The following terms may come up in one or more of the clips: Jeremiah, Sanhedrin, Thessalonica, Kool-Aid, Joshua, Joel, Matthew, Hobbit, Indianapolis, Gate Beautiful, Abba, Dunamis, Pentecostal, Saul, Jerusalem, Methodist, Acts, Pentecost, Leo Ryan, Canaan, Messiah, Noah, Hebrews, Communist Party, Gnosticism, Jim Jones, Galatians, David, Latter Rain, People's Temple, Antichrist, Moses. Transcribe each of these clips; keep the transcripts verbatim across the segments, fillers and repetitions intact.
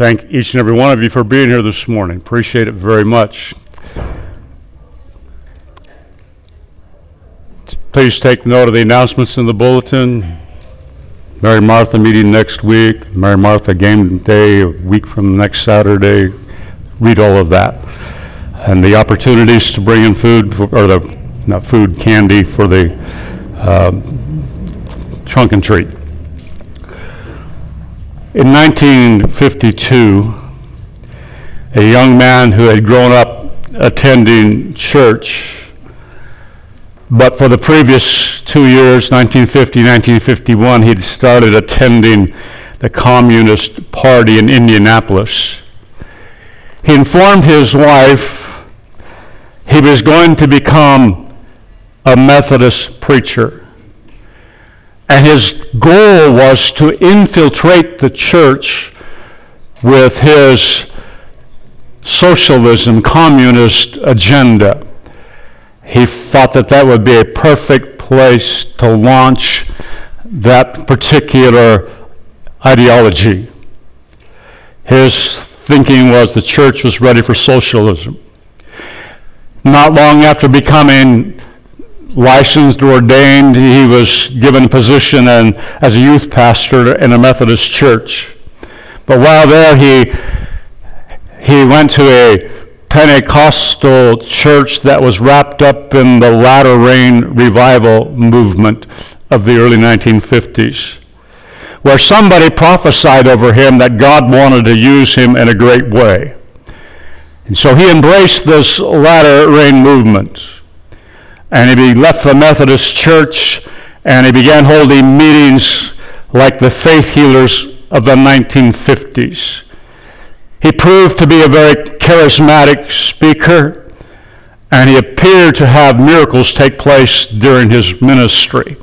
thank each and every one of you for being here this morning. Appreciate it very much. Please take note of the announcements in the bulletin. Mary Martha meeting next week. Mary Martha game day a week from next Saturday. Read all of that. And the opportunities to bring in food, for, or the not food, candy for the uh, trunk and treat. In nineteen fifty-two, a young man who had grown up attending church, but for the previous two years, nineteen fifty, nineteen fifty-one, he'd started attending the Communist Party in Indianapolis. He informed his wife he was going to become a Methodist preacher. And his goal was to infiltrate the church with his socialism, communist agenda. He thought that that would be a perfect place to launch that particular ideology. His thinking was the church was ready for socialism. Not long after becoming licensed or ordained, he was given a position and, as a youth pastor in a Methodist church. But while there, he, he went to a Pentecostal church that was wrapped up in the Latter Rain revival movement of the early nineteen fifties, where somebody prophesied over him that God wanted to use him in a great way. And so he embraced this Latter Rain movement. And he left the Methodist church, and he began holding meetings like the faith healers of the nineteen fifties. He proved to be a very charismatic speaker, and he appeared to have miracles take place during his ministry.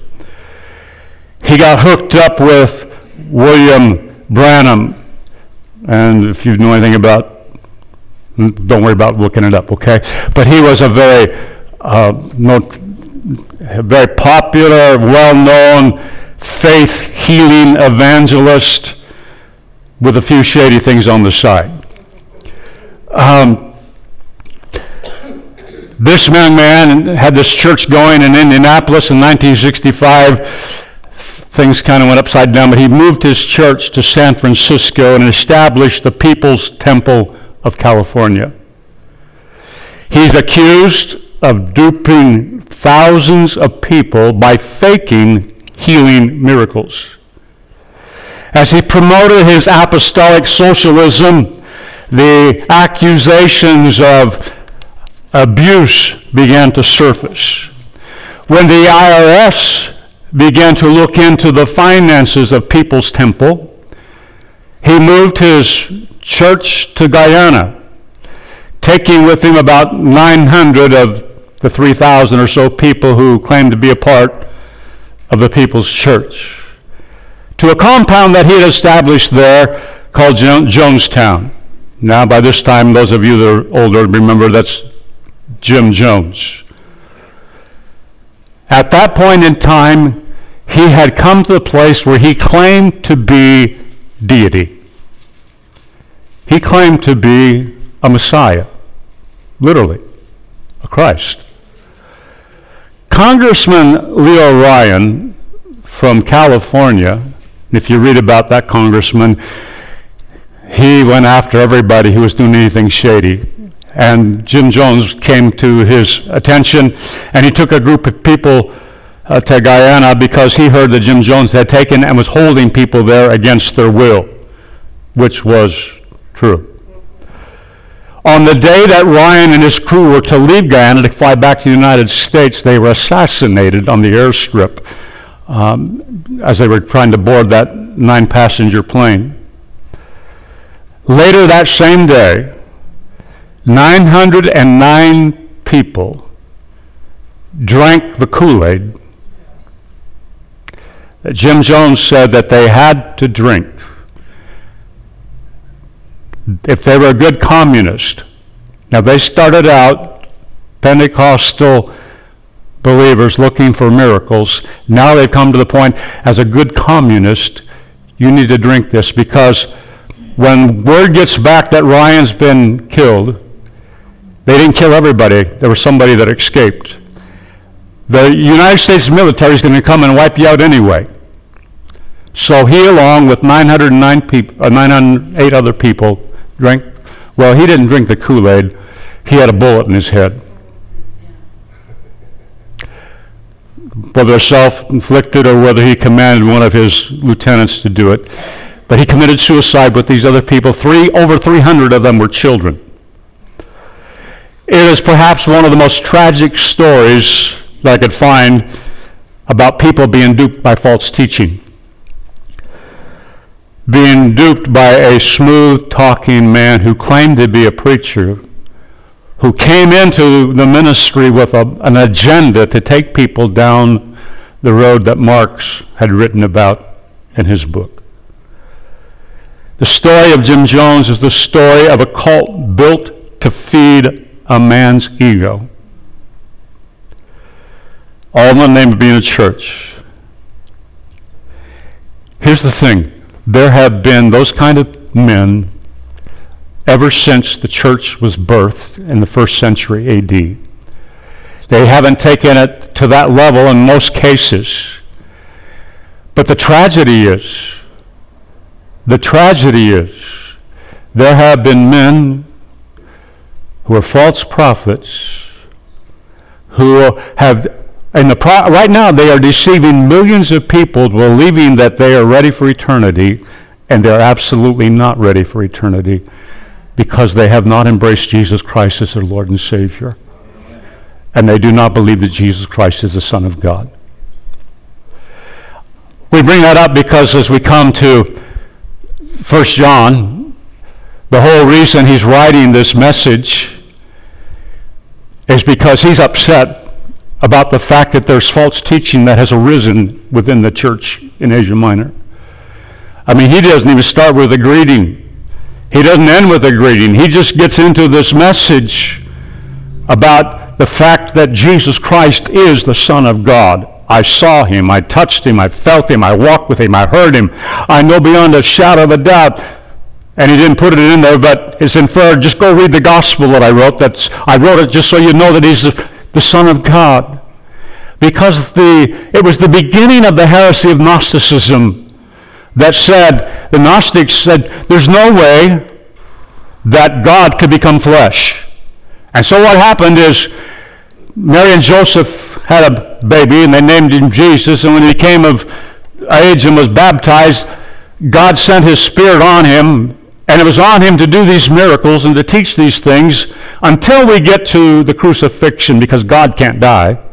He got hooked up with William Branham, and if you know anything about, don't worry about looking it up, okay? But he was a very Uh, not, very popular, well-known faith healing evangelist with a few shady things on the side. Um, this young man had this church going in Indianapolis in nineteen sixty-five. Things kind of went upside down, but he moved his church to San Francisco and established the People's Temple of California. He's accused of duping thousands of people by faking healing miracles. As he promoted his apostolic socialism, the accusations of abuse began to surface. When the I R S began to look into the finances of People's Temple, he moved his church to Guyana, taking with him about nine hundred of the three thousand or so people who claimed to be a part of the People's Church, to a compound that he had established there called Jonestown. Now, by this time, those of you that are older remember that's Jim Jones. At that point in time, he had come to the place where he claimed to be deity. He claimed to be a Messiah, literally. Christ. Congressman Leo Ryan from California, if you read about that congressman, he went after everybody who was doing anything shady. And Jim Jones came to his attention, and he took a group of people uh, to Guyana because he heard that Jim Jones had taken and was holding people there against their will, which was true. On the day that Ryan and his crew were to leave Guyana to fly back to the United States, they were assassinated on the airstrip um, as they were trying to board that nine passenger plane. Later that same day, nine hundred nine people drank the Kool-Aid that Jim Jones said that they had to drink if they were a good communist. Now, they started out Pentecostal believers looking for miracles. Now they've come to the point, as a good communist, you need to drink this because when word gets back that Ryan's been killed, they didn't kill everybody. There was somebody that escaped. The United States military is going to come and wipe you out anyway. So he, along with nine hundred nine, peop- uh, nine hundred eight other people, drank. Well, he didn't drink the Kool-Aid. He had a bullet in his head. Whether self-inflicted or whether he commanded one of his lieutenants to do it. But he committed suicide with these other people. Three, over three hundred of them were children. It is perhaps one of the most tragic stories that I could find about people being duped by false teaching. Being duped by a smooth-talking man who claimed to be a preacher, who came into the ministry with a, an agenda to take people down the road that Marx had written about in his book. The story of Jim Jones is the story of a cult built to feed a man's ego. All in the name of being a church. Here's the thing. There have been those kind of men ever since the church was birthed in the first century A D. They haven't taken it to that level in most cases. But the tragedy is, the tragedy is, there have been men who are false prophets who have, and the pro- right now they are deceiving millions of people believing that they are ready for eternity, and they're absolutely not ready for eternity, because they have not embraced Jesus Christ as their Lord and Savior. And they do not believe that Jesus Christ is the Son of God. We bring that up because as we come to First John, the whole reason he's writing this message is because he's upset about the fact that there's false teaching that has arisen within the church in Asia Minor. I mean, he doesn't even start with a greeting. He doesn't end with a greeting. He just gets into this message about the fact that Jesus Christ is the Son of God. I saw him, I touched him, I felt him, I walked with him, I heard him. I know beyond a shadow of a doubt. And he didn't put it in there, but it's inferred. Just go read the gospel that I wrote. That's, I wrote it just so you know that he's the, the Son of God. Because the it was the beginning of the heresy of Gnosticism. That said, the Gnostics said, there's no way that God could become flesh. And so what happened is, Mary and Joseph had a baby, and they named him Jesus, and when he came of age and was baptized, God sent his Spirit on him, and it was on him to do these miracles and to teach these things until we get to the crucifixion, because God can't die.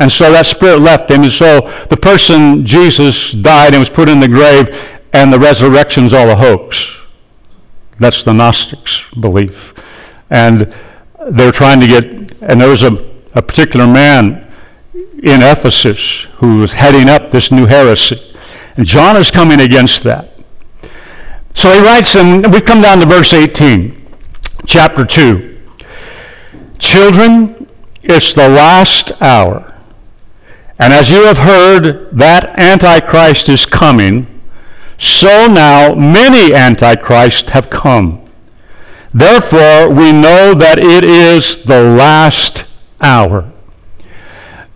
And so that spirit left him, and so the person, Jesus, died and was put in the grave, and the resurrection's all a hoax. That's the Gnostics' belief. And they were trying to get, and there was a, a particular man in Ephesus who was heading up this new heresy. And John is coming against that. So he writes, and we come down to verse eighteen, chapter two. Children, it's the last hour. And as you have heard that Antichrist is coming, so now many Antichrists have come. Therefore, we know that it is the last hour.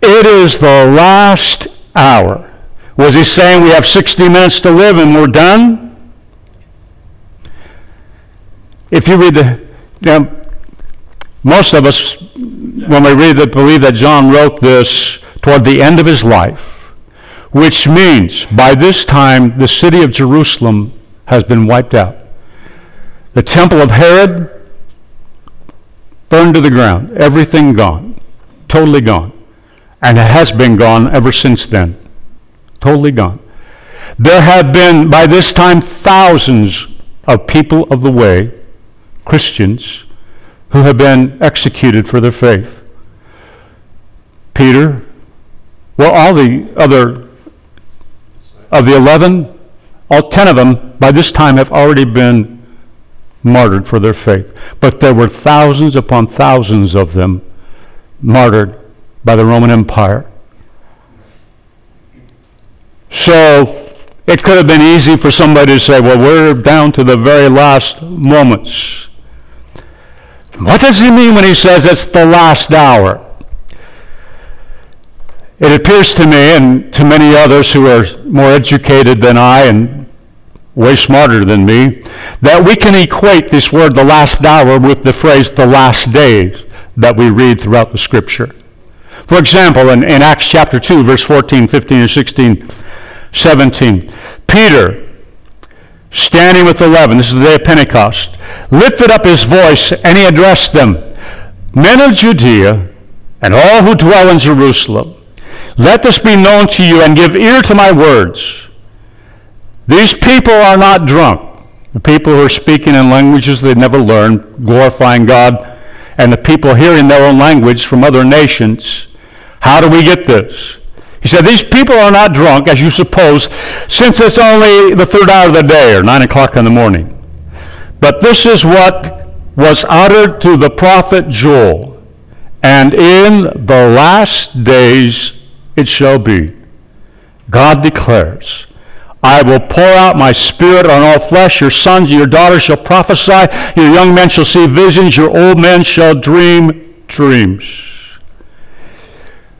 It is the last hour. Was he saying we have sixty minutes to live and we're done? If you read the, you know, most of us, when we read it, believe that John wrote this toward the end of his life, which means by this time the city of Jerusalem has been wiped out. The temple of Herod burned to the ground. Everything gone. Totally gone. And it has been gone ever since then. Totally gone. There have been, by this time, thousands of people of the way, Christians, who have been executed for their faith. Peter, well, all the other, of the eleven, all ten of them by this time have already been martyred for their faith. But there were thousands upon thousands of them martyred by the Roman Empire. So It could have been easy for somebody to say, well, we're down to the very last moments. What does he mean when he says it's the last hour? It appears to me and to many others who are more educated than I and way smarter than me, that we can equate this word, the last hour, with the phrase, the last days, that we read throughout the Scripture. For example, in, in Acts chapter two, verse fourteen, fifteen, and sixteen, seventeen, Peter, standing with eleven, this is the day of Pentecost, lifted up his voice, and he addressed them, "Men of Judea, and all who dwell in Jerusalem, let this be known to you, and give ear to my words. These people are not drunk." The people who are speaking in languages they never learned, glorifying God, and the people hearing their own language from other nations. How do we get this? He said, these people are not drunk, as you suppose, since it's only the third hour of the day, or nine o'clock in the morning. But this is what was uttered through the prophet Joel. And in the last days it shall be, God declares, I will pour out my spirit on all flesh. Your sons and your daughters shall prophesy. Your young men shall see visions. Your old men shall dream dreams.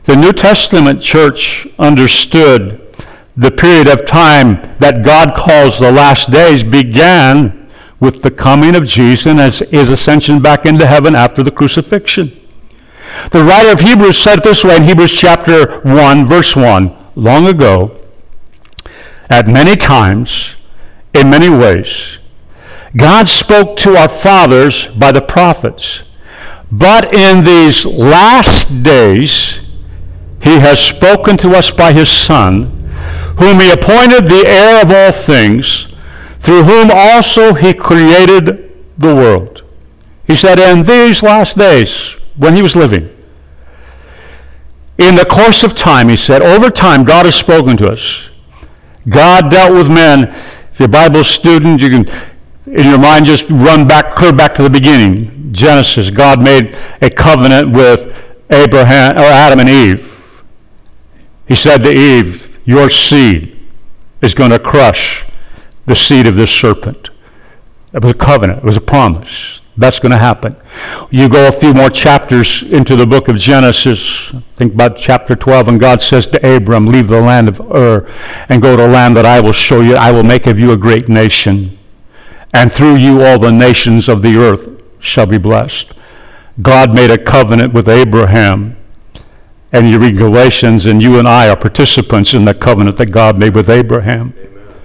The New Testament church understood the period of time that God calls the last days began with the coming of Jesus and his ascension back into heaven after the crucifixion. The writer of Hebrews said it this way in Hebrews chapter one, verse one, long ago, at many times, in many ways, God spoke to our fathers by the prophets. But in these last days, he has spoken to us by his Son, whom he appointed the heir of all things, through whom also he created the world. He said, in these last days, when he was living, in the course of time, he said, over time, God has spoken to us. God dealt with men. If you're a Bible student, you can, in your mind, just run back, clear back to the beginning. Genesis, God made a covenant with Abraham, or Adam and Eve. He said to Eve, your seed is going to crush the seed of this serpent. It was a covenant. It was a promise. That's going to happen. You go a few more chapters into the book of Genesis, think about chapter twelve, and God says to Abram, leave the land of Ur and go to a land that I will show you. I will make of you a great nation, and through you all the nations of the earth shall be blessed. God made a covenant with Abraham, and you read Galatians, and you and I are participants in the covenant that God made with Abraham. Amen.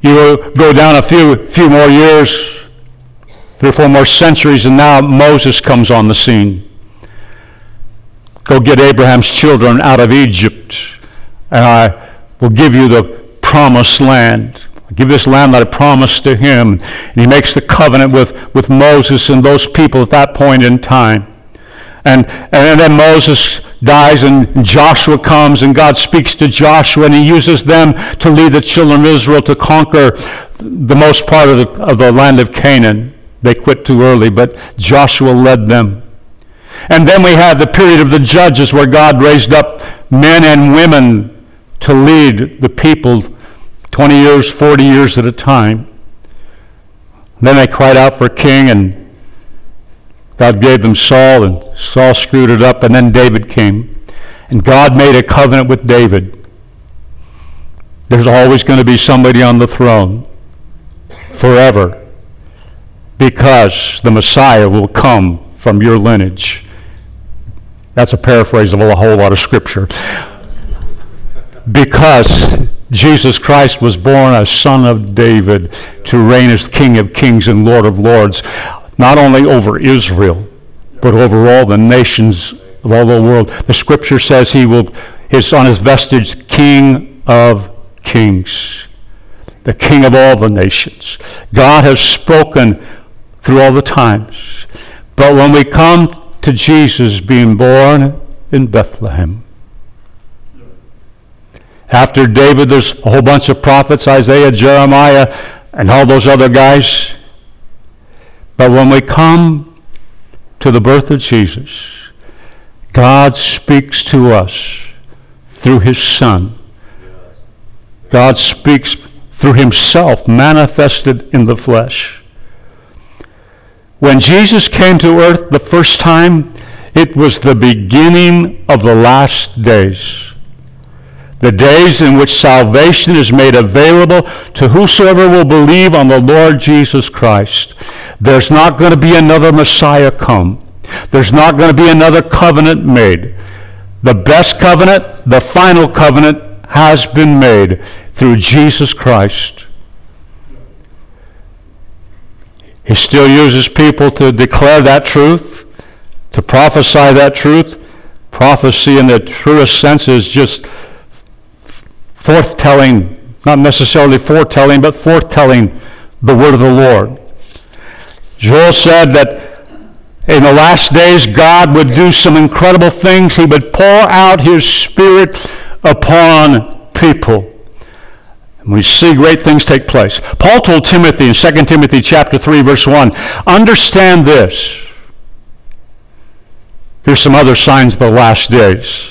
You go down a few, few more years, three or four more centuries, and now Moses comes on the scene. Go get Abraham's children out of Egypt, and I will give you the promised land. I'll give this land that I promised to him. And he makes the covenant with, with Moses and those people at that point in time. And, and then Moses dies, and Joshua comes, and God speaks to Joshua, and he uses them to lead the children of Israel to conquer the most part of the, of the land of Canaan. They quit too early, but Joshua led them. And then we had the period of the judges where God raised up men and women to lead the people twenty years, forty years at a time. Then they cried out for a king, and God gave them Saul, and Saul screwed it up, and then David came. And God made a covenant with David. There's always going to be somebody on the throne forever, because the Messiah will come from your lineage. That's a paraphrase of a whole lot of Scripture. Because Jesus Christ was born a son of David to reign as King of Kings and Lord of Lords, not only over Israel, but over all the nations of all the world. The Scripture says he will, his on his vestige, King of Kings, the King of all the nations. God has spoken through all the times. But when we come to Jesus being born in Bethlehem, after David, there's a whole bunch of prophets, Isaiah, Jeremiah, and all those other guys. But when we come to the birth of Jesus, God speaks to us through his Son. God speaks through himself, manifested in the flesh. When Jesus came to earth the first time, it was the beginning of the last days, the days in which salvation is made available to whosoever will believe on the Lord Jesus Christ. There's not going to be another Messiah come. There's not going to be another covenant made. The best covenant, the final covenant, has been made through Jesus Christ. He still uses people to declare that truth, to prophesy that truth. Prophecy in the truest sense is just forthtelling, not necessarily foretelling, but forthtelling the word of the Lord. Joel said that in the last days God would do some incredible things. He would pour out his Spirit upon people. We see great things take place. Paul told Timothy in Second Timothy chapter three, verse one, understand this. Here's some other signs of the last days.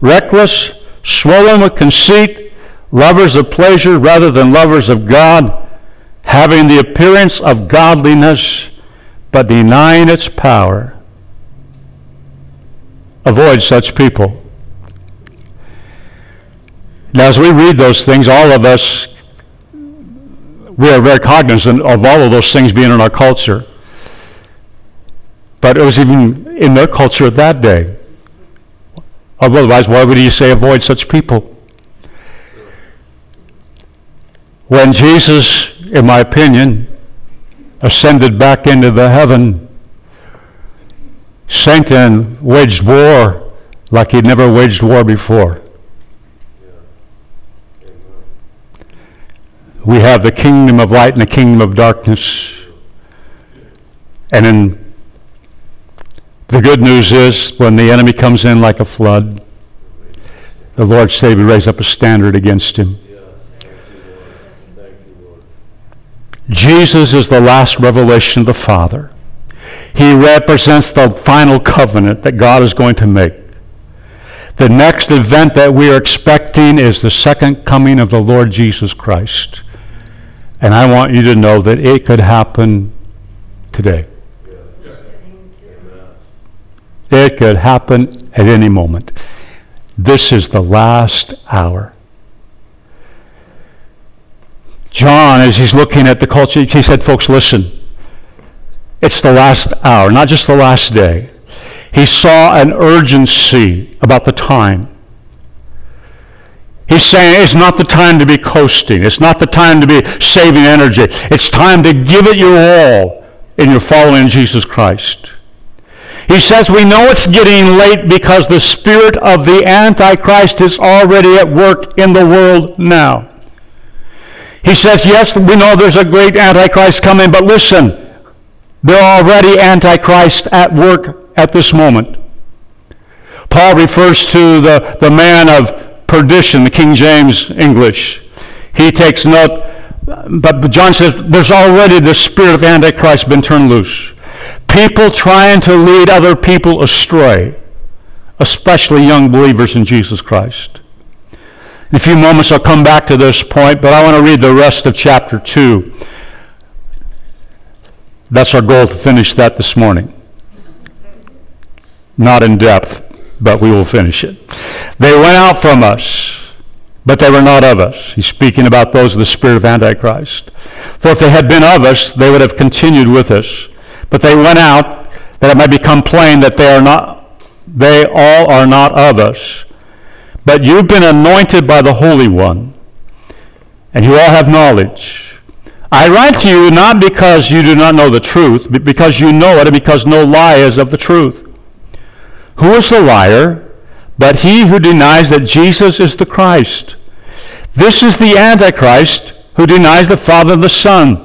reckless, swollen with conceit, lovers of pleasure rather than lovers of God, having the appearance of godliness but denying its power. Avoid such people. Now, as we read those things, all of us, we are very cognizant of all of those things being in our culture. But it was even in their culture at that day. Otherwise, why would he say avoid such people? When Jesus, in my opinion, ascended back into the heaven, Satan waged war like he'd never waged war before. We have the kingdom of light and the kingdom of darkness. And then the good news is when the enemy comes in like a flood, the Lord said we raise up a standard against him. Jesus is the last revelation of the Father. He represents the final covenant that God is going to make. The next event that we are expecting is the second coming of the Lord Jesus Christ. And I want you to know that it could happen today. It could happen at any moment. This is the last hour. John, as he's looking at the culture, he said, folks, listen. It's the last hour, not just the last day. He saw an urgency about the time. He's saying it's not the time to be coasting. It's not the time to be saving energy. It's time to give it your all in your following Jesus Christ. He says we know it's getting late because the spirit of the Antichrist is already at work in the world now. He says, yes, we know there's a great Antichrist coming, but listen, there are already Antichrists at work at this moment. Paul refers to the, the man of perdition, the King James English. He takes note, but John says, there's already the spirit of Antichrist been turned loose. People trying to lead other people astray, especially young believers in Jesus Christ. In a few moments I'll come back to this point, but I want to read the rest of chapter two. That's our goal, to finish that this morning. Not in depth, but we will finish it. They went out from us, but they were not of us. He's speaking about those of the spirit of Antichrist. For if they had been of us, they would have continued with us. But they went out, that it might become plain that they are not, they all are not of us. But you've been anointed by the Holy One, and you all have knowledge. I write to you not because you do not know the truth, but because you know it, and because no lie is of the truth. Who is the liar but he who denies that Jesus is the Christ? This is the Antichrist who denies the Father and the Son.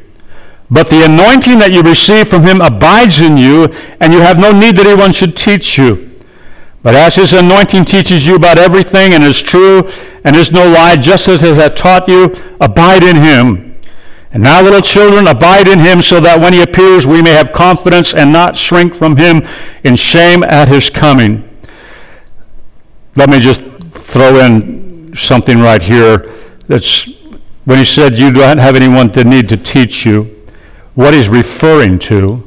But the anointing that you receive from him abides in you, and you have no need that anyone should teach you. But as his anointing teaches you about everything and is true and is no lie, just as it hath taught you, abide in him. And now, little children, abide in him, so that when he appears we may have confidence and not shrink from him in shame at his coming. Let me just throw in something right here. That's when he said you don't have anyone that need to teach you. What he's referring to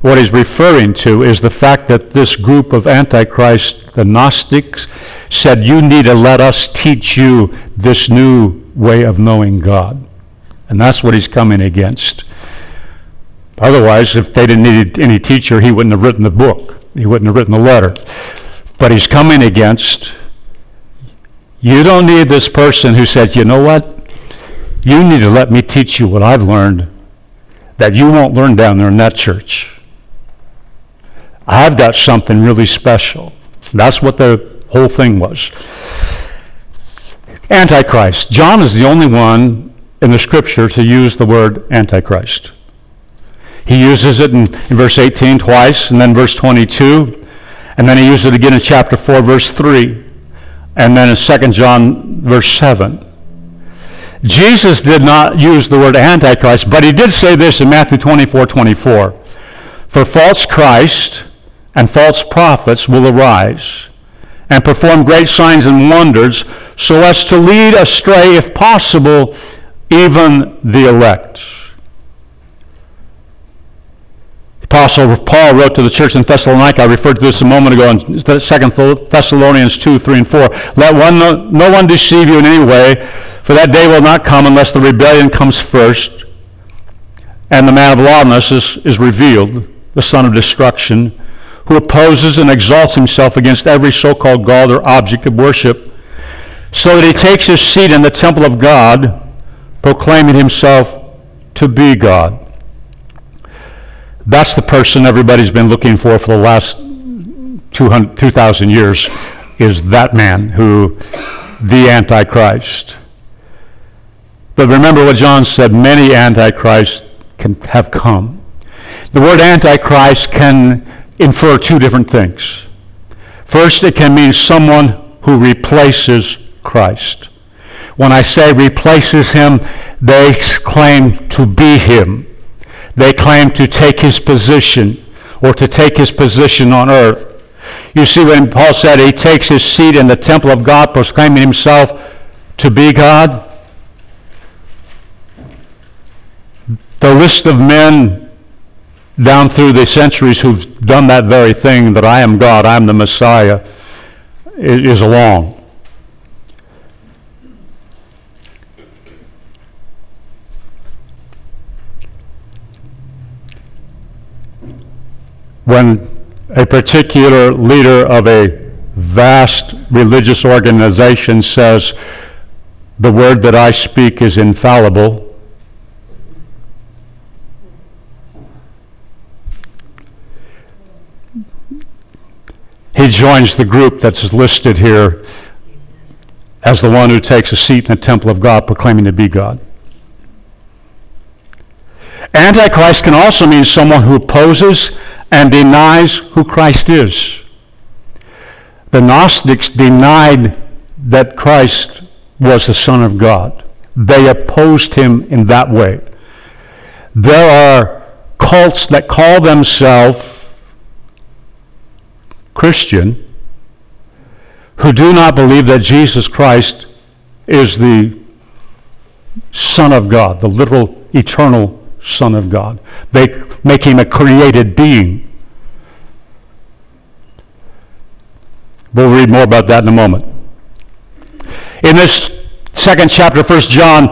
What he's referring to is the fact that this group of Antichrist, the Gnostics, said, you need to let us teach you this new way of knowing God. And that's what he's coming against. Otherwise, if they didn't need any teacher, he wouldn't have written the book. He wouldn't have written the letter. But he's coming against, you don't need this person who says, you know what? You need to let me teach you what I've learned that you won't learn down there in that church. I've got something really special. That's what the whole thing was. Antichrist. John is the only one in the scripture to use the word Antichrist. He uses it in, in verse eighteen twice, and then verse twenty-two, and then he uses it again in chapter four, verse three, and then in Second John, verse seven. Jesus did not use the word Antichrist, but he did say this in Matthew twenty-four twenty-four. For false Christ and false prophets will arise and perform great signs and wonders so as to lead astray, if possible, even the elect. The Apostle Paul wrote to the church in Thessalonica, I referred to this a moment ago in Second Thessalonians two, three, and four. Let one, no, no one deceive you in any way, for that day will not come unless the rebellion comes first and the man of lawlessness is, is revealed, the son of destruction, who opposes and exalts himself against every so-called God or object of worship, so that he takes his seat in the temple of God, proclaiming himself to be God. That's the person everybody's been looking for for the last two thousand years, is that man, who the Antichrist. But remember what John said, many Antichrists can have come. The word Antichrist can infer two different things. First, it can mean someone who replaces Christ. When I say replaces him, they claim to be him. They claim to take his position, or to take his position on earth. You see, when Paul said he takes his seat in the temple of God, proclaiming himself to be God, the list of men down through the centuries who've done that very thing, that I am God, I'm the Messiah, is long. When a particular leader of a vast religious organization says, the word that I speak is infallible, he joins the group that's listed here as the one who takes a seat in the temple of God, proclaiming to be God. Antichrist can also mean someone who opposes and denies who Christ is. The Gnostics denied that Christ was the Son of God. They opposed him in that way. There are cults that call themselves Christian who do not believe that Jesus Christ is the Son of God, the literal eternal Son of God. They make him a created being. We'll read more about that in a moment. In this Second chapter, First John,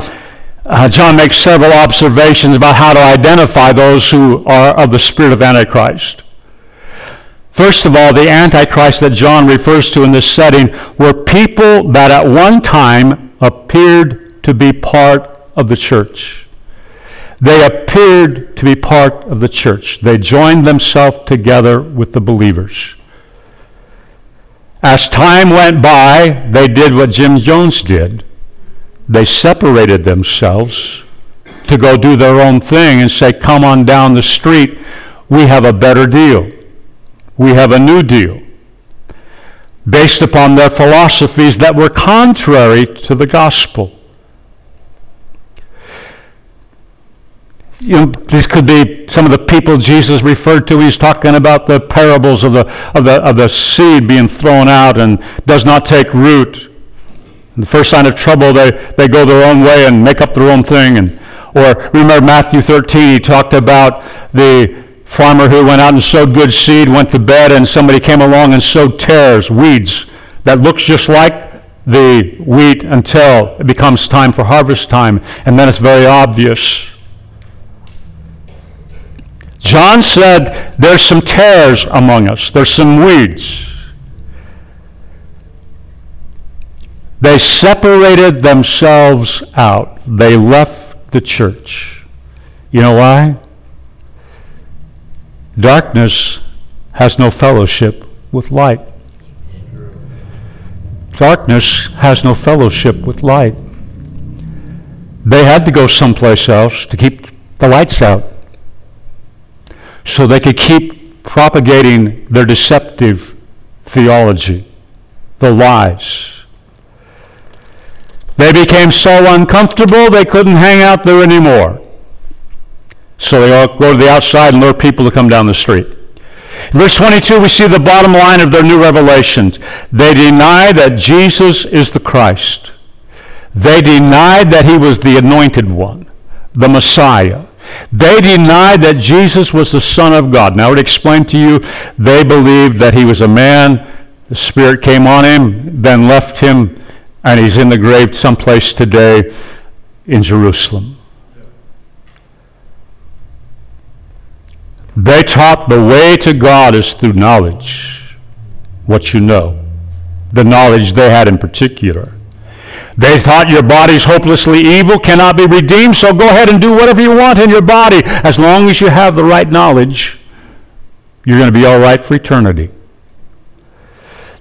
uh, John makes several observations about how to identify those who are of the spirit of Antichrist. First of all, the Antichrist that John refers to in this setting were people that at one time appeared to be part of the church. They appeared to be part of the church. They joined themselves together with the believers. As time went by, they did what Jim Jones did. They separated themselves to go do their own thing and say, come on down the street. We have a better deal. We have a new deal. Based upon their philosophies that were contrary to the gospel. You know, these could be some of the people Jesus referred to. He's talking about the parables of the of the of the seed being thrown out and does not take root. And the first sign of trouble, they they go their own way and make up their own thing. And or remember Matthew thirteen, he talked about the farmer who went out and sowed good seed, went to bed, and somebody came along and sowed tares, weeds that looks just like the wheat until it becomes time for harvest time, and then it's very obvious. John said, there's some tares among us. There's some weeds. They separated themselves out. They left the church. You know why? Darkness has no fellowship with light. Darkness has no fellowship with light. They had to go someplace else to keep the lights out, so they could keep propagating their deceptive theology, the lies. They became so uncomfortable they couldn't hang out there anymore. So they all go to the outside and lure people to come down the street. In verse twenty-two, we see the bottom line of their new revelations. They deny that Jesus is the Christ. They denied that he was the anointed one, the Messiah. They denied that Jesus was the Son of God. Now, I would explain to you, they believed that he was a man, the Spirit came on him, then left him, and he's in the grave someplace today in Jerusalem. They taught the way to God is through knowledge, what you know, the knowledge they had in particular. They thought your body's hopelessly evil, cannot be redeemed, so go ahead and do whatever you want in your body. As long as you have the right knowledge, you're going to be all right for eternity.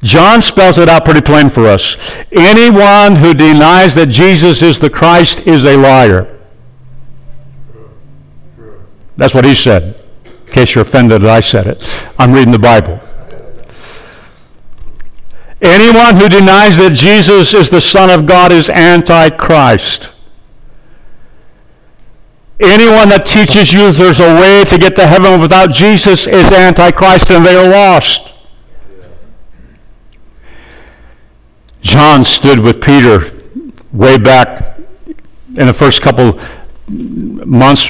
John spells it out pretty plain for us. Anyone who denies that Jesus is the Christ is a liar. That's what he said. In case you're offended that I said it. I'm reading the Bible. Anyone who denies that Jesus is the Son of God is Antichrist. Anyone that teaches you there's a way to get to heaven without Jesus is Antichrist, and they are lost. John stood with Peter way back in the first couple months,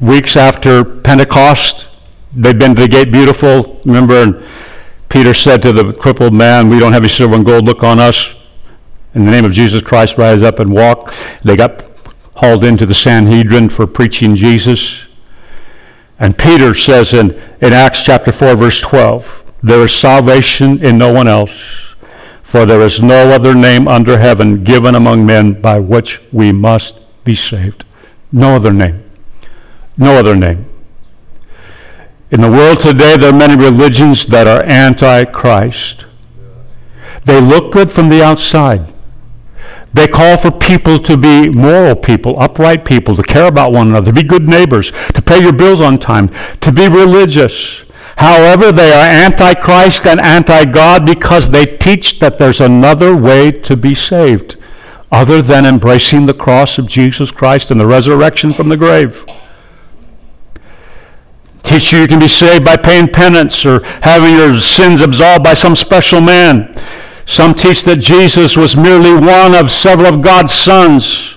weeks after Pentecost. They'd been to the Gate Beautiful, remember? Peter said to the crippled man, we don't have any silver and gold, look on us. In the name of Jesus Christ, rise up and walk. They got hauled into the Sanhedrin for preaching Jesus. And Peter says in, in Acts chapter four, verse twelve, there is salvation in no one else, for there is no other name under heaven given among men by which we must be saved. No other name. No other name. In the world today, there are many religions that are anti-Christ. They look good from the outside. They call for people to be moral people, upright people, to care about one another, to be good neighbors, to pay your bills on time, to be religious. However, they are anti-Christ and anti-God because they teach that there's another way to be saved other than embracing the cross of Jesus Christ and the resurrection from the grave. Teach you you can be saved by paying penance or having your sins absolved by some special man. Some teach that Jesus was merely one of several of God's sons.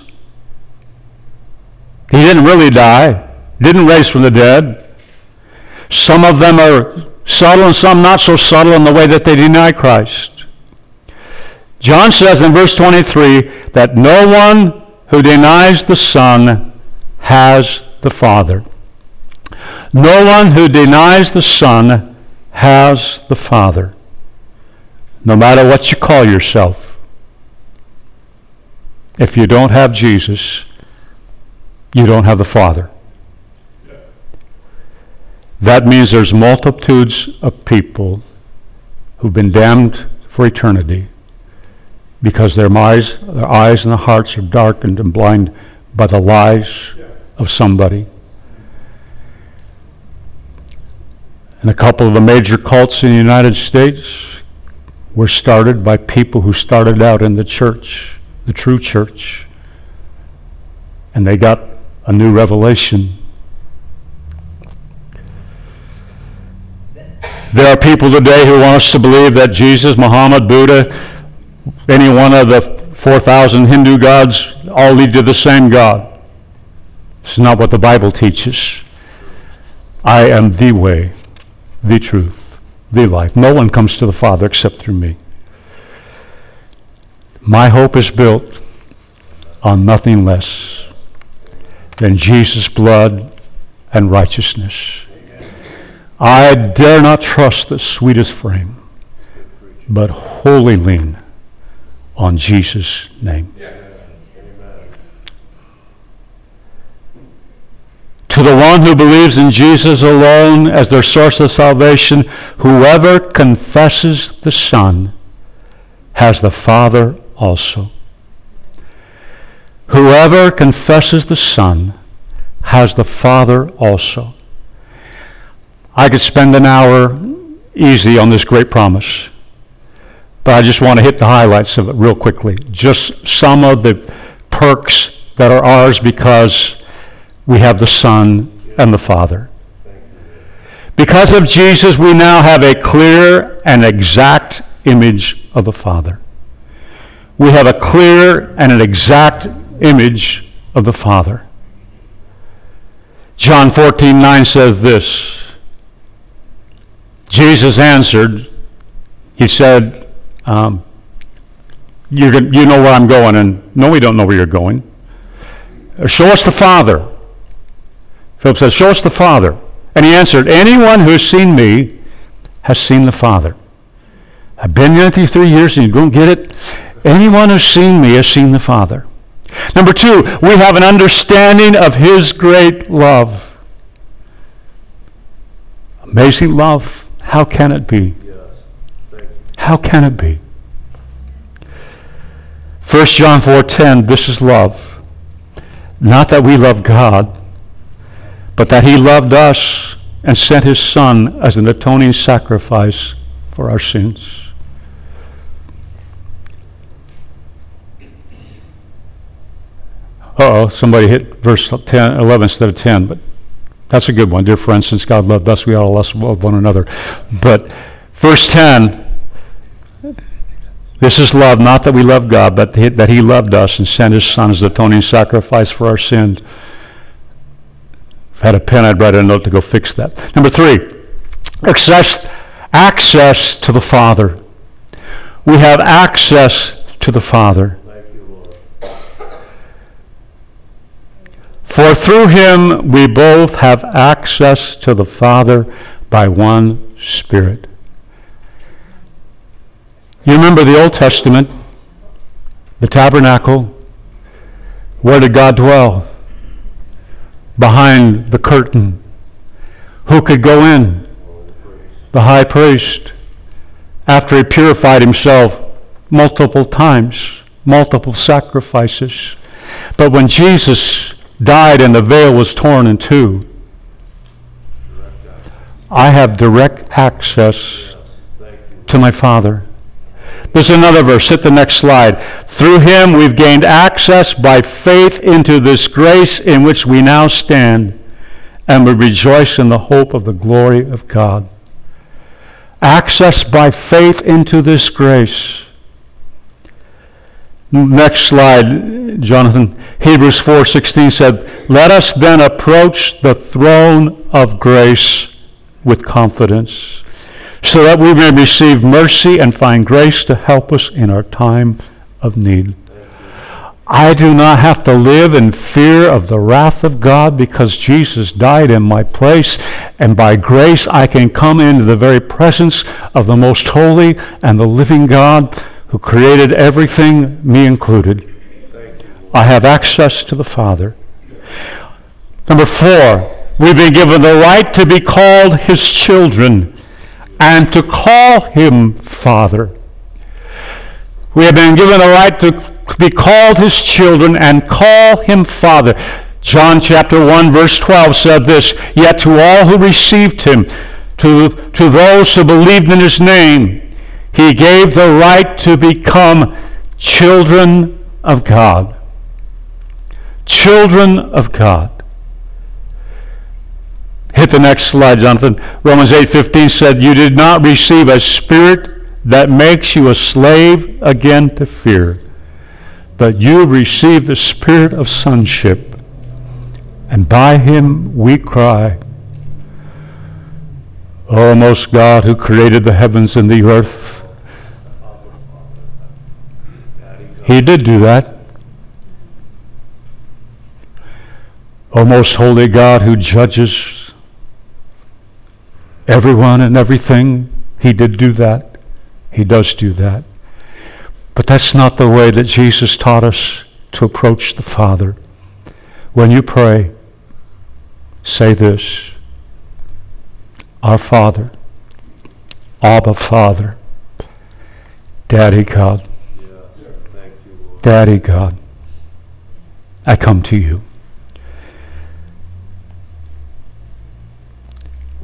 He didn't really die, didn't raise from the dead. Some of them are subtle and some not so subtle in the way that they deny Christ. John says in verse twenty-three that no one who denies the Son has the Father. No one who denies the Son has the Father, no matter what you call yourself. If you don't have Jesus, you don't have the Father. That means there's multitudes of people who've been damned for eternity because their eyes, their eyes and their hearts are darkened and blind by the lies of somebody. And a couple of the major cults in the United States were started by people who started out in the church, the true church, and they got a new revelation. There are people today who want us to believe that Jesus, Muhammad, Buddha, any one of the four thousand Hindu gods all lead to the same God. This is not what the Bible teaches. I am the way, the truth, the life. No one comes to the Father except through me. My hope is built on nothing less than Jesus' blood and righteousness. I dare not trust the sweetest frame, but wholly lean on Jesus' name. Yeah. To the one who believes in Jesus alone as their source of salvation, whoever confesses the Son has the Father also. Whoever confesses the Son has the Father also. I could spend an hour easy on this great promise, but I just want to hit the highlights of it real quickly. Just some of the perks that are ours because we have the Son and the Father. Because of Jesus, we now have a clear and exact image of the Father. We have a clear and an exact image of the Father. John fourteen nine says this. Jesus answered, he said, um, you, you know where I'm going, and no, we don't know where you're going. Show us the Father. Philip said, show us the Father. And he answered, anyone who has seen me has seen the Father. I've been here three years and you don't get it. Anyone who's seen me has seen the Father. Number two, we have an understanding of his great love. Amazing love. How can it be? How can it be? First John four ten, this is love. Not that we love God, but that he loved us and sent his Son as an atoning sacrifice for our sins. Uh-oh, somebody hit verse ten, eleven instead of ten, but that's a good one. Dear friends, since God loved us, we ought to love one another. But verse ten, this is love, not that we love God, but that he loved us and sent his Son as the atoning sacrifice for our sins. If I had a pen, I'd write a note to go fix that. Number three, access, access to the Father. We have access to the Father. For through him we both have access to the Father by one Spirit. You remember the Old Testament, the tabernacle. Where did God dwell? Behind the curtain. Who could go in? The high priest. After he purified himself multiple times, multiple sacrifices. But when Jesus died and the veil was torn in two, I have direct access to my Father. There's another verse. Hit the next slide. Through him we've gained access by faith into this grace in which we now stand, and we rejoice in the hope of the glory of God. Access by faith into this grace. Next slide, Jonathan. Hebrews four sixteen said, let us then approach the throne of grace with confidence, so that we may receive mercy and find grace to help us in our time of need. I do not have to live in fear of the wrath of God because Jesus died in my place, and by grace I can come into the very presence of the most holy and the living God who created everything, me included. I have access to the Father. Number four, we've been given the right to be called his children and to call him Father. We have been given the right to be called his children and call him Father. John chapter one verse twelve said this, "Yet to all who received him, to, to those who believed in his name, he gave the right to become children of God." Children of God. Hit the next slide, Jonathan. Romans eight fifteen said, "You did not receive a spirit that makes you a slave again to fear, but you receive the spirit of sonship, and by him we cry, O most God who created the heavens and the earth." He did do that. O most holy God who judges everyone and everything, he did do that. He does do that. But that's not the way that Jesus taught us to approach the Father. When you pray, say this, "Our Father, Abba Father, Daddy God, Daddy God, I come to you."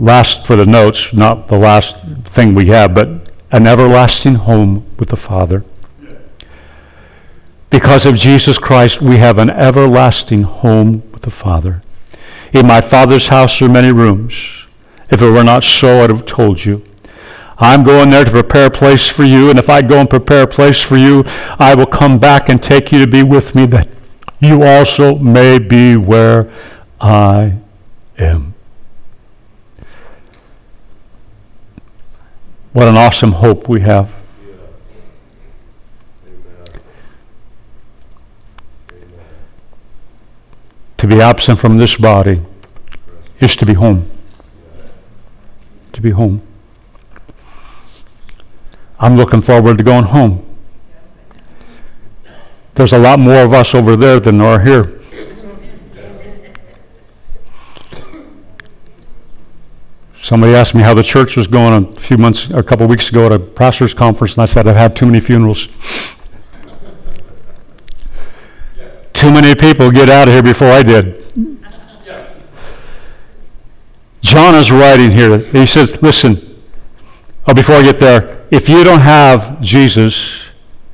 Last for the notes, not the last thing we have, but an everlasting home with the Father. Because of Jesus Christ, we have an everlasting home with the Father. "In my Father's house are many rooms. If it were not so, I'd have told you. I'm going there to prepare a place for you, and if I go and prepare a place for you, I will come back and take you to be with me, that you also may be where I am." What an awesome hope we have. To be absent from this body is to be home. To be home. I'm looking forward to going home. There's a lot more of us over there than there are here. Somebody asked me how the church was going a few months, a couple weeks ago at a pastor's conference, and I said, "I've had too many funerals." Too many people get out of here before I did. John is writing here. He says, listen, oh, before I get there, if you don't have Jesus,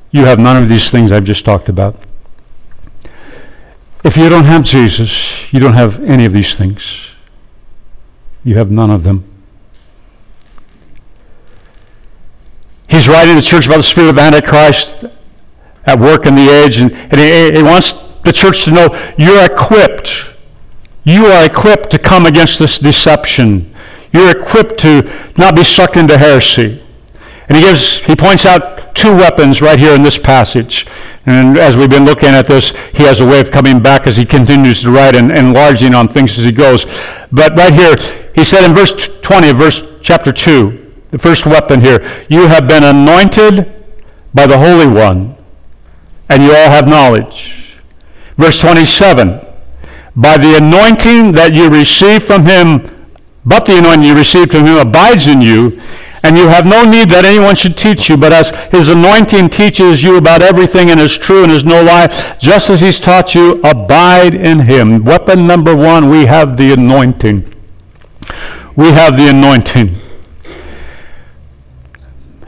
you have none of these things I've just talked about. If you don't have Jesus, you don't have any of these things. You have none of them. He's writing to the church about the spirit of Antichrist at work in the age, and, and he, he wants the church to know you're equipped. You are equipped to come against this deception. You're equipped to not be sucked into heresy. And he gives, he points out two weapons right here in this passage. And as we've been looking at this, he has a way of coming back as he continues to write and enlarging on things as he goes. But right here, he said in verse twenty of verse chapter two, the first weapon here, "You have been anointed by the Holy One, and you all have knowledge." Verse twenty-seven, "By the anointing that you receive from him, but the anointing you receive from him abides in you, and you have no need that anyone should teach you, but as his anointing teaches you about everything and is true and is no lie, just as he's taught you, abide in him." Weapon number one, we have the anointing. We have the anointing.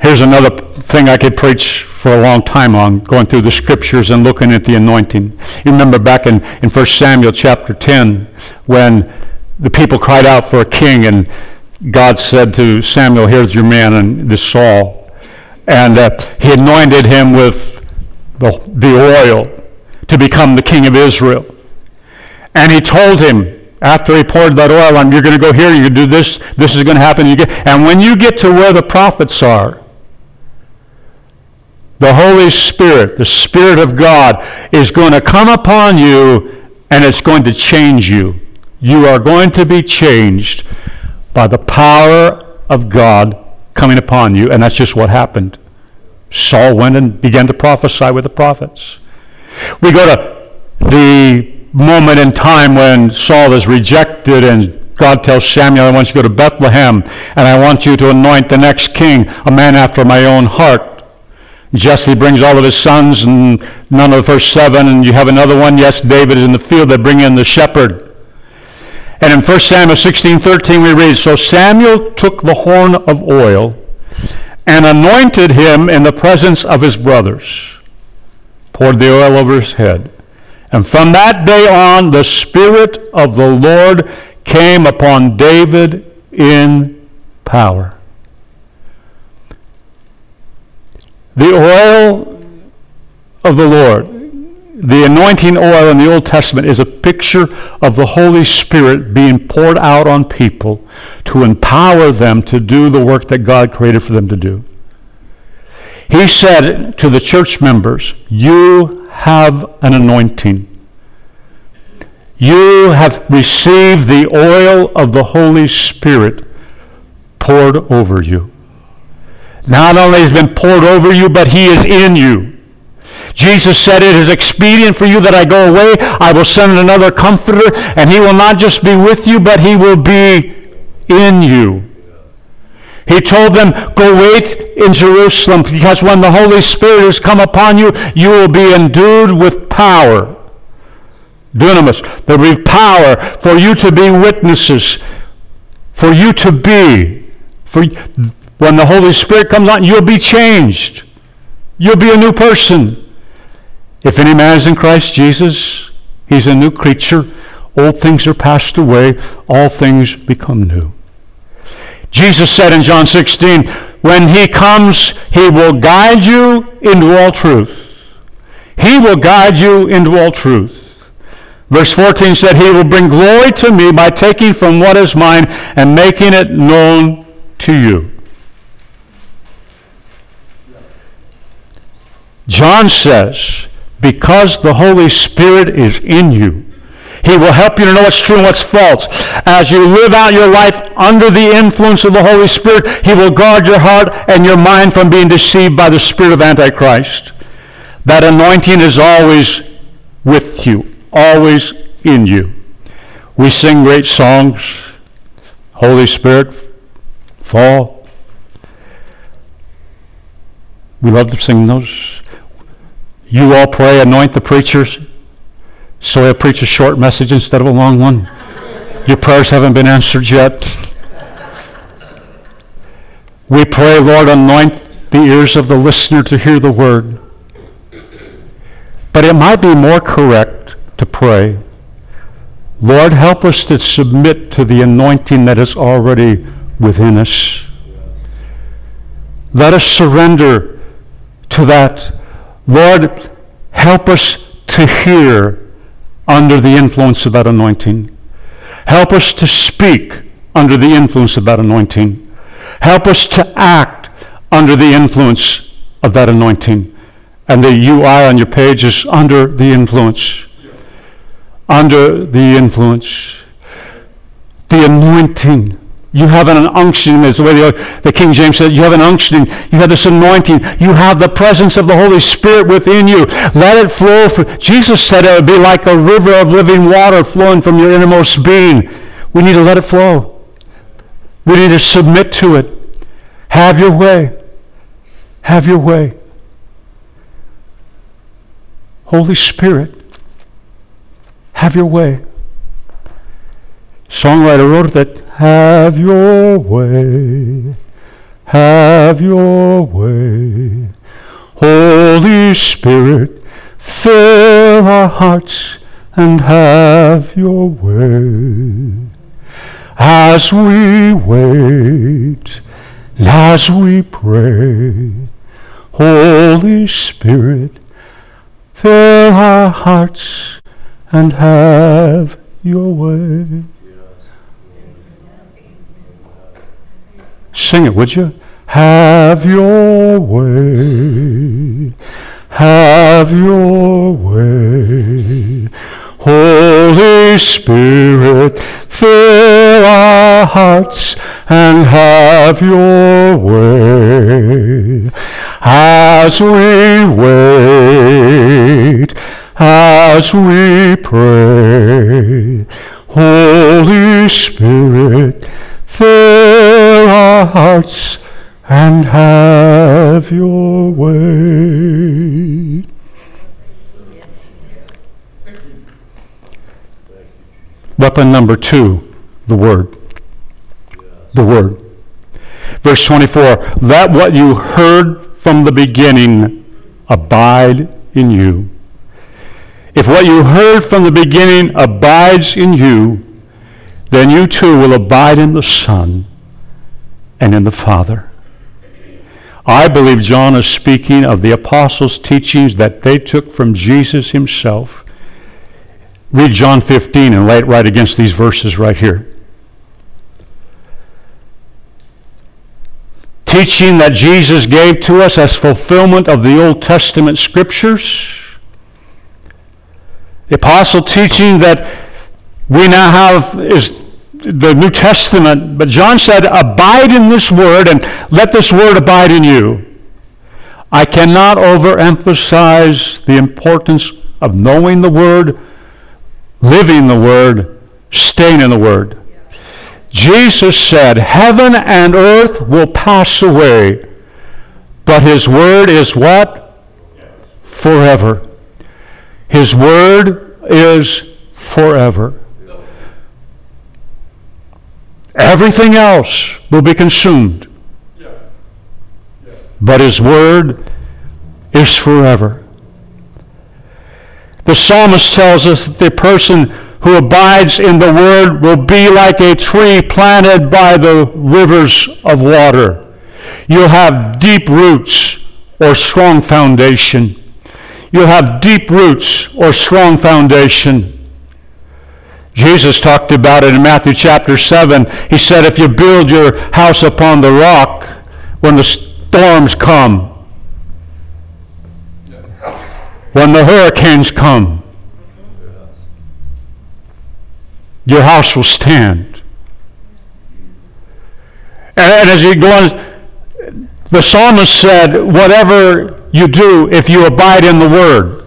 Here's another thing I could preach for a long time on, going through the scriptures and looking at the anointing. You remember back in, in First Samuel chapter ten, when the people cried out for a king, and God said to Samuel, "Here's your man," and this Saul. And uh, he anointed him with the, the oil to become the king of Israel. And he told him, after he poured that oil on, you're going to go here, you do this, this is going to happen. You get, and when you get to where the prophets are, the Holy Spirit, the Spirit of God, is going to come upon you, and it's going to change you. You are going to be changed by the power of God coming upon you, and that's just what happened. Saul went and began to prophesy with the prophets. We go to the moment in time when Saul is rejected, and God tells Samuel, I want you to go to Bethlehem, and I want you to anoint the next king, a man after my own heart. Jesse brings all of his sons, and none of the first seven, and you have another one. Yes, David is in the field. They bring in the shepherd. And in First Samuel sixteen thirteen we read, so Samuel took the horn of oil and anointed him in the presence of his brothers, poured the oil over his head. And from that day on, the Spirit of the Lord came upon David in power. The oil of the Lord, the anointing oil in the Old Testament, is a picture of the Holy Spirit being poured out on people to empower them to do the work that God created for them to do. He said to the church members, you have an anointing. You have received the oil of the Holy Spirit poured over you. Not only has been poured over you, but he is in you. Jesus said, it is expedient for you that I go away. I will send another comforter, and he will not just be with you, but he will be in you. He told them, go wait in Jerusalem, because when the Holy Spirit has come upon you, you will be endued with power. Dunamis. There will be power for you to be witnesses, for you to be. For when the Holy Spirit comes on, you'll be changed. You'll be a new person. If any man is in Christ Jesus, he's a new creature. Old things are passed away. All things become new. Jesus said in John sixteen, when he comes, he will guide you into all truth. He will guide you into all truth. Verse fourteen said, he will bring glory to me by taking from what is mine and making it known to you. John says, because the Holy Spirit is in you, he will help you to know what's true and what's false. As you live out your life under the influence of the Holy Spirit, he will guard your heart and your mind from being deceived by the spirit of Antichrist. That anointing is always with you, always in you. We sing great songs, Holy Spirit, fall. We love to sing those. You all pray, anoint the preachers. So he'll preach a short message instead of a long one. Your prayers haven't been answered yet. We pray, Lord, anoint the ears of the listener to hear the word. But it might be more correct to pray, Lord, help us to submit to the anointing that is already within us. Let us surrender to that. Lord, help us to hear under the influence of that anointing. Help us to speak under the influence of that anointing. Help us to act under the influence of that anointing. And the U I on your page is under the influence. Under the influence. The anointing. You have an unction, is the way the, the King James said, you have an unction, you have this anointing, you have the presence of the Holy Spirit within you. Let it flow. For, Jesus said it would be like a river of living water flowing from your innermost being. We need to let it flow. We need to submit to it. Have your way. Have your way. Holy Spirit, have your way. Songwriter wrote that, have your way, have your way. Holy Spirit, fill our hearts and have your way. As we wait, as we pray, Holy Spirit, fill our hearts and have your way. Sing it, would you? Have your way. Have your way. Holy Spirit, fill our hearts and have your way. As we wait, as we pray, Holy Spirit, fill our hearts and have your way. Weapon number two, the word. The word. Verse twenty-four, that what you heard from the beginning abide in you. If what you heard from the beginning abides in you, then you too will abide in the Son and in the Father. I believe John is speaking of the apostles' teachings that they took from Jesus himself. Read John fifteen and lay it right against these verses right here. Teaching that Jesus gave to us as fulfillment of the Old Testament scriptures. The apostle teaching that we now have is the New Testament, but John said, abide in this word and let this word abide in you. I cannot overemphasize the importance of knowing the word, living the word, staying in the word. Jesus said, heaven and earth will pass away, but his word is what? Forever. His word is forever. Everything else will be consumed. Yeah. Yeah. But his word is forever. The psalmist tells us that the person who abides in the word will be like a tree planted by the rivers of water. You'll have deep roots or strong foundation. You'll have deep roots or strong foundation. Jesus talked about it in Matthew chapter seven. He said, if you build your house upon the rock, when the storms come, when the hurricanes come, your house will stand. And as you go on, the psalmist said, whatever you do, if you abide in the word,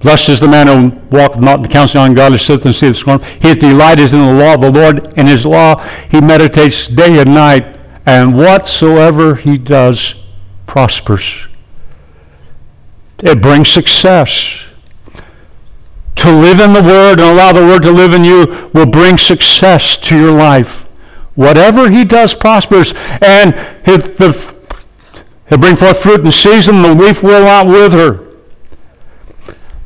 blessed is the man who walketh not in the counsel of the ungodly, sitteth in the seat of the scornful. His delight is in the law of the Lord, and his law he meditates day and night, and whatsoever he does prospers. It brings success. To live in the word and allow the word to live in you will bring success to your life. Whatever he does prospers, and he'll bring forth fruit in season, the leaf will not wither.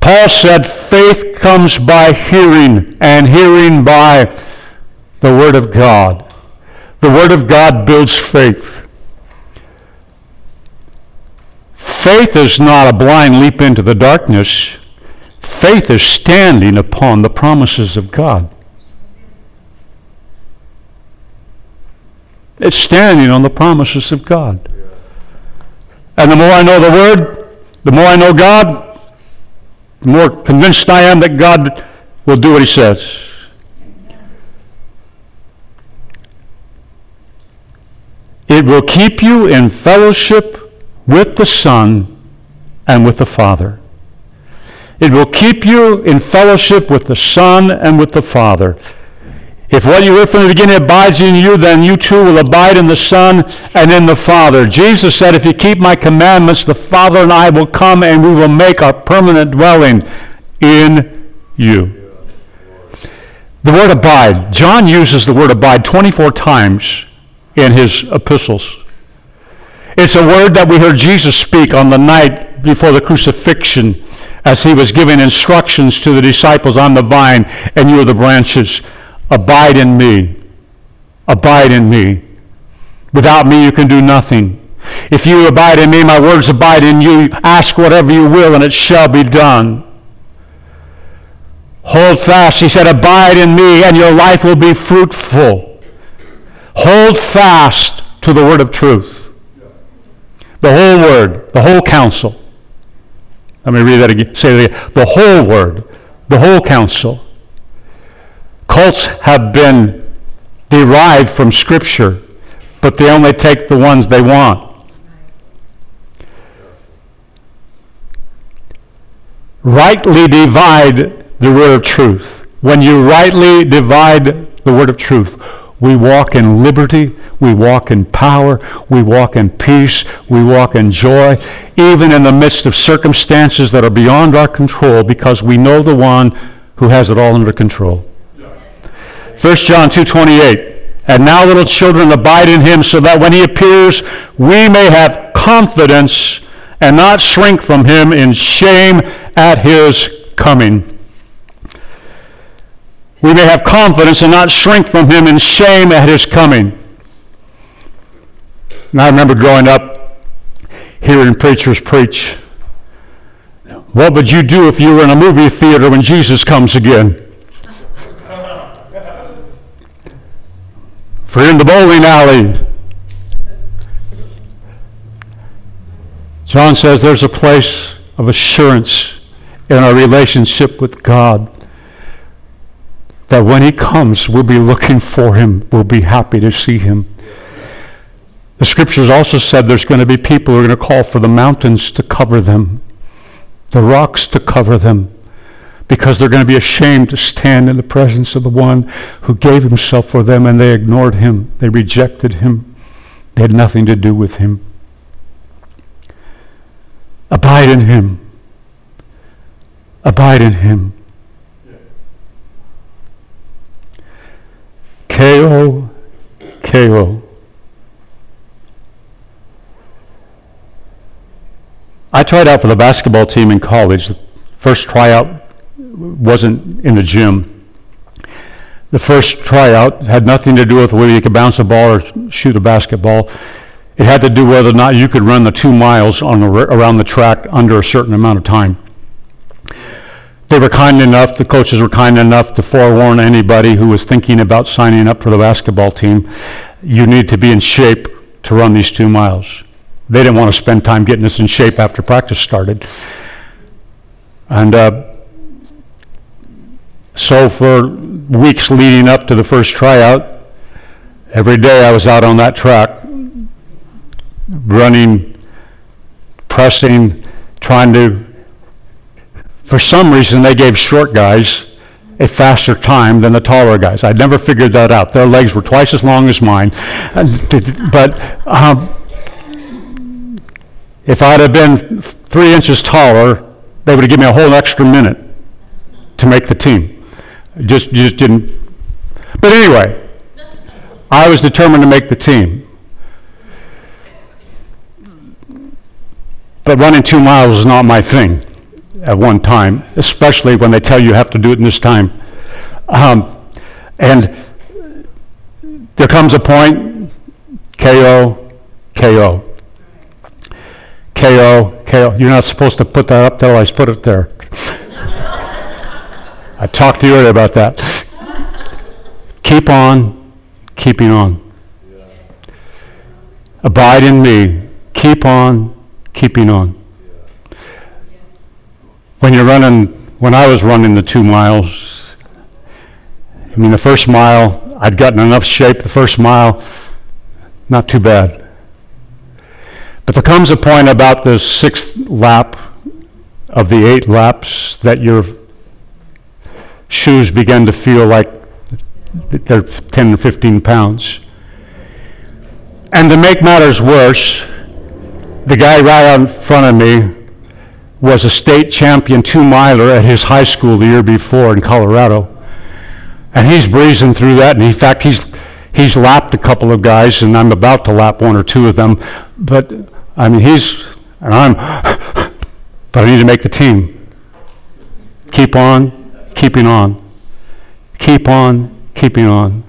Paul said, faith comes by hearing, and hearing by the Word of God. The Word of God builds faith. Faith is not a blind leap into the darkness. Faith is standing upon the promises of God. It's standing on the promises of God. And the more I know the Word, the more I know God, the more convinced I am that God will do what he says. It will keep you in fellowship with the Son and with the Father. It will keep you in fellowship with the Son and with the Father. If what you heard from the beginning abides in you, then you too will abide in the Son and in the Father. Jesus said, if you keep my commandments, the Father and I will come and we will make our permanent dwelling in you. The word abide. John uses the word abide twenty-four times in his epistles. It's a word that we heard Jesus speak on the night before the crucifixion as he was giving instructions to the disciples on the vine, and you are the branches. Abide in me. Abide in me. Without me you can do nothing. If you abide in me, my words abide in you. Ask whatever you will, and it shall be done. Hold fast. He said, abide in me and your life will be fruitful. Hold fast to the word of truth. The whole word, the whole counsel. Let me read that again. Say it again. The whole word, the whole counsel. Cults have been derived from Scripture, but they only take the ones they want. Rightly divide the word of truth. When you rightly divide the word of truth, we walk in liberty, we walk in power, we walk in peace, we walk in joy, even in the midst of circumstances that are beyond our control, because we know the one who has it all under control. First John two twenty-eight, and now little children, abide in him, so that when he appears, we may have confidence and not shrink from him in shame at his coming. We may have confidence and not shrink from him in shame at his coming. And I remember growing up hearing preachers preach, what would you do if you were in a movie theater when Jesus comes again? If we're in the bowling alley, John says there's a place of assurance in our relationship with God, that when he comes, we'll be looking for him. We'll be happy to see him. The scriptures also said there's going to be people who are going to call for the mountains to cover them, the rocks to cover them, because they're going to be ashamed to stand in the presence of the one who gave himself for them, and they ignored him. They rejected him. They had nothing to do with him. Abide in him. Abide in him. K O. K O. I tried out for the basketball team in college. The first tryout wasn't in the gym. The first tryout had nothing to do with whether you could bounce a ball or shoot a basketball. It had to do whether or not you could run the two miles on the, around the track under a certain amount of time. They were kind enough, the coaches were kind enough to forewarn anybody who was thinking about signing up for the basketball team, you need to be in shape to run these two miles. They didn't want to spend time getting us in shape after practice started. And uh, so for weeks leading up to the first tryout, every day I was out on that track, running, pressing, trying to, for some reason they gave short guys a faster time than the taller guys. I'd never figured that out. Their legs were twice as long as mine. But um, if I'd have been three inches taller, they would have given me a whole extra minute to make the team. Just, just didn't. But anyway, I was determined to make the team. But running two miles is not my thing at one time, especially when they tell you you have to do it in this time. Um, and there comes a point, K O, K O. K O, K O. You're not supposed to put that up till I put it there. I talked to you earlier about that. Keep on, keeping on. Abide in me. Keep on. Keeping on. When you're running, when I was running the two miles, I mean the first mile, I'd gotten enough shape the first mile, not too bad. But there comes a point about the sixth lap of the eight laps that your shoes begin to feel like they're ten or fifteen pounds. And to make matters worse, the guy right out in front of me was a state champion two-miler at his high school the year before in Colorado. And he's breezing through that. And in fact, he's he's lapped a couple of guys, and I'm about to lap one or two of them. But, I mean, he's, and I'm, but I need to make the team. Keep on, keeping on. Keep on, keeping on.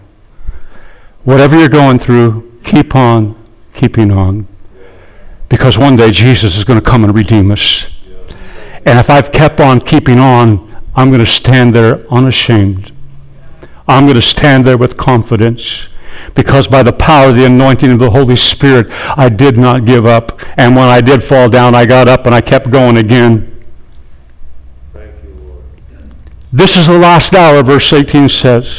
Whatever you're going through, keep on, keeping on. Because one day Jesus is going to come and redeem us. And if I've kept on keeping on, I'm going to stand there unashamed. I'm going to stand there with confidence, because by the power of the anointing of the Holy Spirit, I did not give up. And when I did fall down, I got up and I kept going again. Thank you, Lord. This is the last hour, verse eighteen says.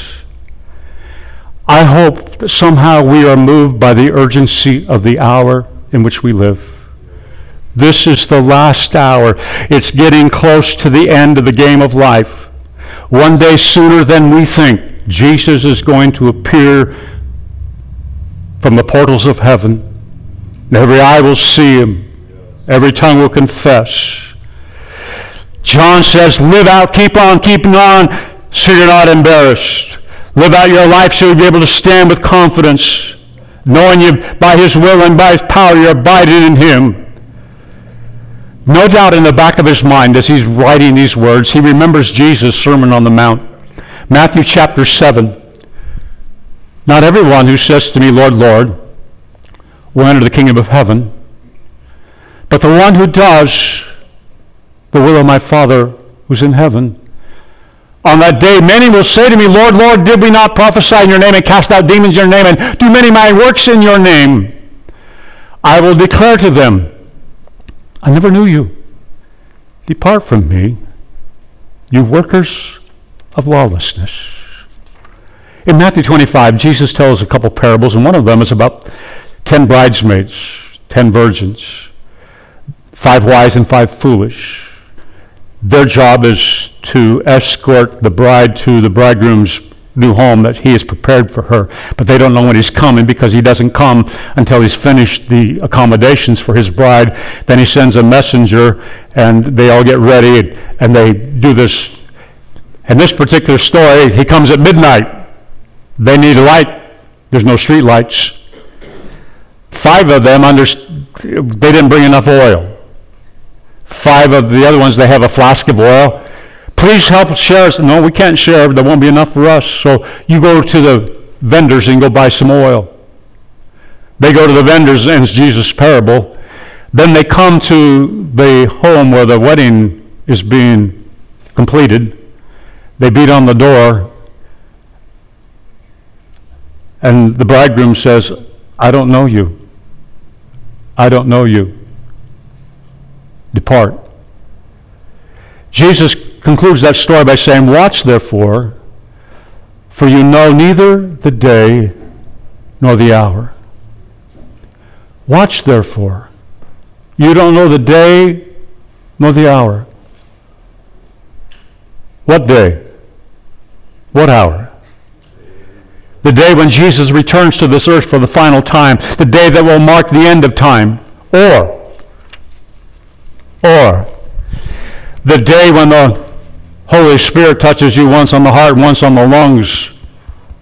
I hope that somehow we are moved by the urgency of the hour in which we live. This is the last hour. It's getting close to the end of the game of life. One day sooner than we think, Jesus is going to appear from the portals of heaven. Every eye will see him. Every tongue will confess. John says, live out, keep on keeping on, so you're not embarrassed. Live out your life so you'll be able to stand with confidence, knowing you by his will and by his power you're abiding in him. No doubt in the back of his mind as he's writing these words, he remembers Jesus' Sermon on the Mount. Matthew chapter seven. Not everyone who says to me, Lord, Lord, will enter the kingdom of heaven, but the one who does the will of my Father who's in heaven. On that day, many will say to me, Lord, Lord, did we not prophesy in your name and cast out demons in your name and do many mighty works in your name? I will declare to them, I never knew you. Depart from me, you workers of lawlessness. In Matthew twenty-five, Jesus tells a couple parables, and one of them is about ten bridesmaids, ten virgins, five wise and five foolish. Their job is to escort the bride to the bridegroom's new home that he has prepared for her, but they don't know when he's coming, because he doesn't come until he's finished the accommodations for his bride. Then he sends a messenger, and they all get ready, and they do this. In this particular story, he comes at midnight. They need a light. There's no street lights. Five of them, under, they didn't bring enough oil. Five of the other ones, they have a flask of oil. Please help share us. No, we can't share. There won't be enough for us. So you go to the vendors and go buy some oil. They go to the vendors, and it's Jesus' parable. Then they come to the home where the wedding is being completed. They beat on the door. And the bridegroom says, I don't know you. I don't know you. Depart. Jesus concludes that story by saying, watch therefore, for you know neither the day nor the hour. Watch therefore. You don't know the day nor the hour. What day? What hour? The day when Jesus returns to this earth for the final time, the day that will mark the end of time. Or, or, the day when the Holy Spirit touches you once on the heart, once on the lungs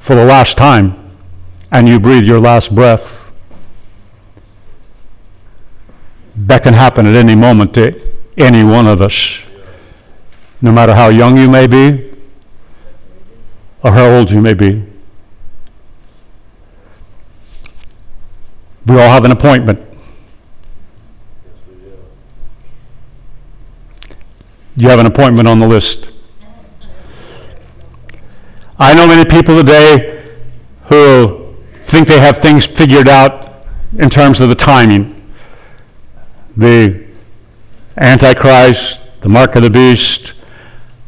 for the last time, and you breathe your last breath. That can happen at any moment to any one of us, no matter how young you may be or how old you may be. We all have an appointment. You have an appointment on the list. I know many people today who think they have things figured out in terms of the timing. The Antichrist, the mark of the beast,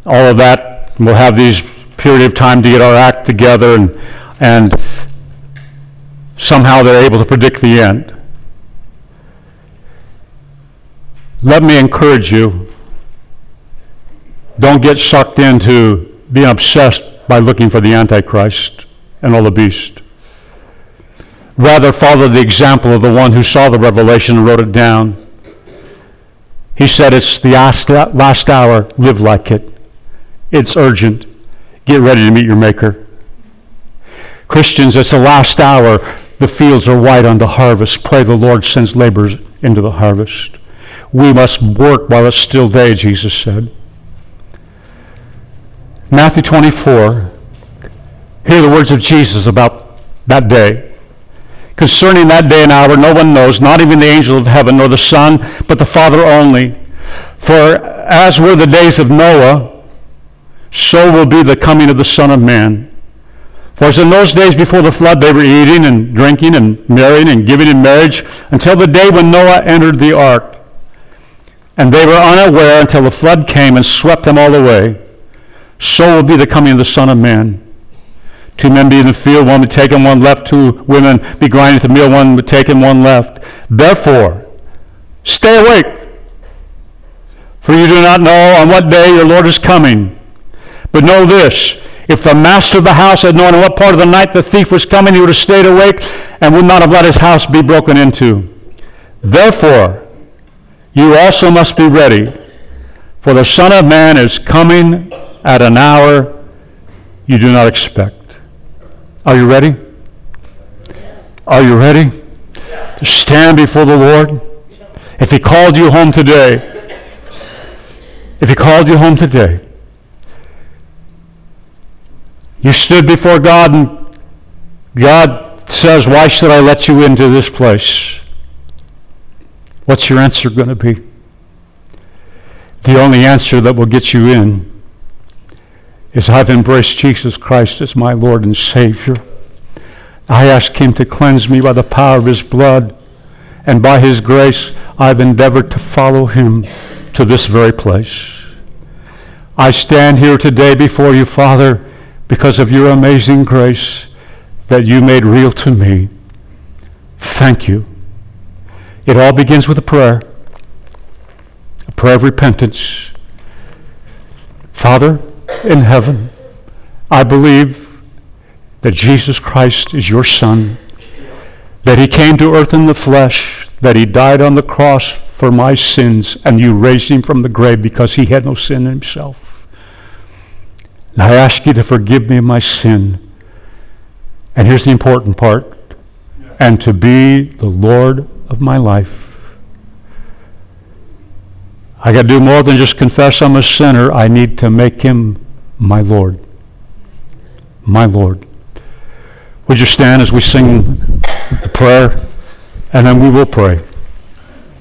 all of that. We'll have these period of time to get our act together, and, and somehow they're able to predict the end. Let me encourage you. Don't get sucked into being obsessed by looking for the Antichrist and all the beast. Rather, follow the example of the one who saw the revelation and wrote it down. He said, it's the last hour, live like it. It's urgent. Get ready to meet your maker. Christians, it's the last hour. The fields are white unto harvest. Pray the Lord sends laborers into the harvest. We must work while it's still day, Jesus said. Matthew twenty-four, hear the words of Jesus about that day. Concerning that day and hour, no one knows, not even the angel of heaven, nor the Son, but the Father only. For as were the days of Noah, so will be the coming of the Son of Man. For as in those days before the flood, they were eating and drinking and marrying and giving in marriage until the day when Noah entered the ark. And they were unaware until the flood came and swept them all away. So will be the coming of the Son of Man. Two men be in the field, one be taken, one left. Two women be grinding at the meal, one be taken, one left. Therefore, stay awake, for you do not know on what day your Lord is coming. But know this, if the master of the house had known in what part of the night the thief was coming, he would have stayed awake and would not have let his house be broken into. Therefore, you also must be ready, for the Son of Man is coming at an hour you do not expect. Are you ready? Are you ready to stand before the Lord? If he called you home today, if he called you home today, you stood before God and God says, why should I let you into this place? What's your answer going to be? The only answer that will get you in is, I've embraced Jesus Christ as my Lord and Savior. I ask him to cleanse me by the power of his blood, and by his grace, I've endeavored to follow him to this very place. I stand here today before you, Father, because of your amazing grace that you made real to me. Thank you. It all begins with a prayer, a prayer of repentance. Father in heaven, I believe that Jesus Christ is your Son, that he came to earth in the flesh, that he died on the cross for my sins, and you raised him from the grave because he had no sin in himself. And I ask you to forgive me of my sin. And here's the important part. And to be the Lord of my life. I got to do more than just confess I'm a sinner. I need to make him my Lord. My Lord. Would you stand as we sing the prayer? And then we will pray.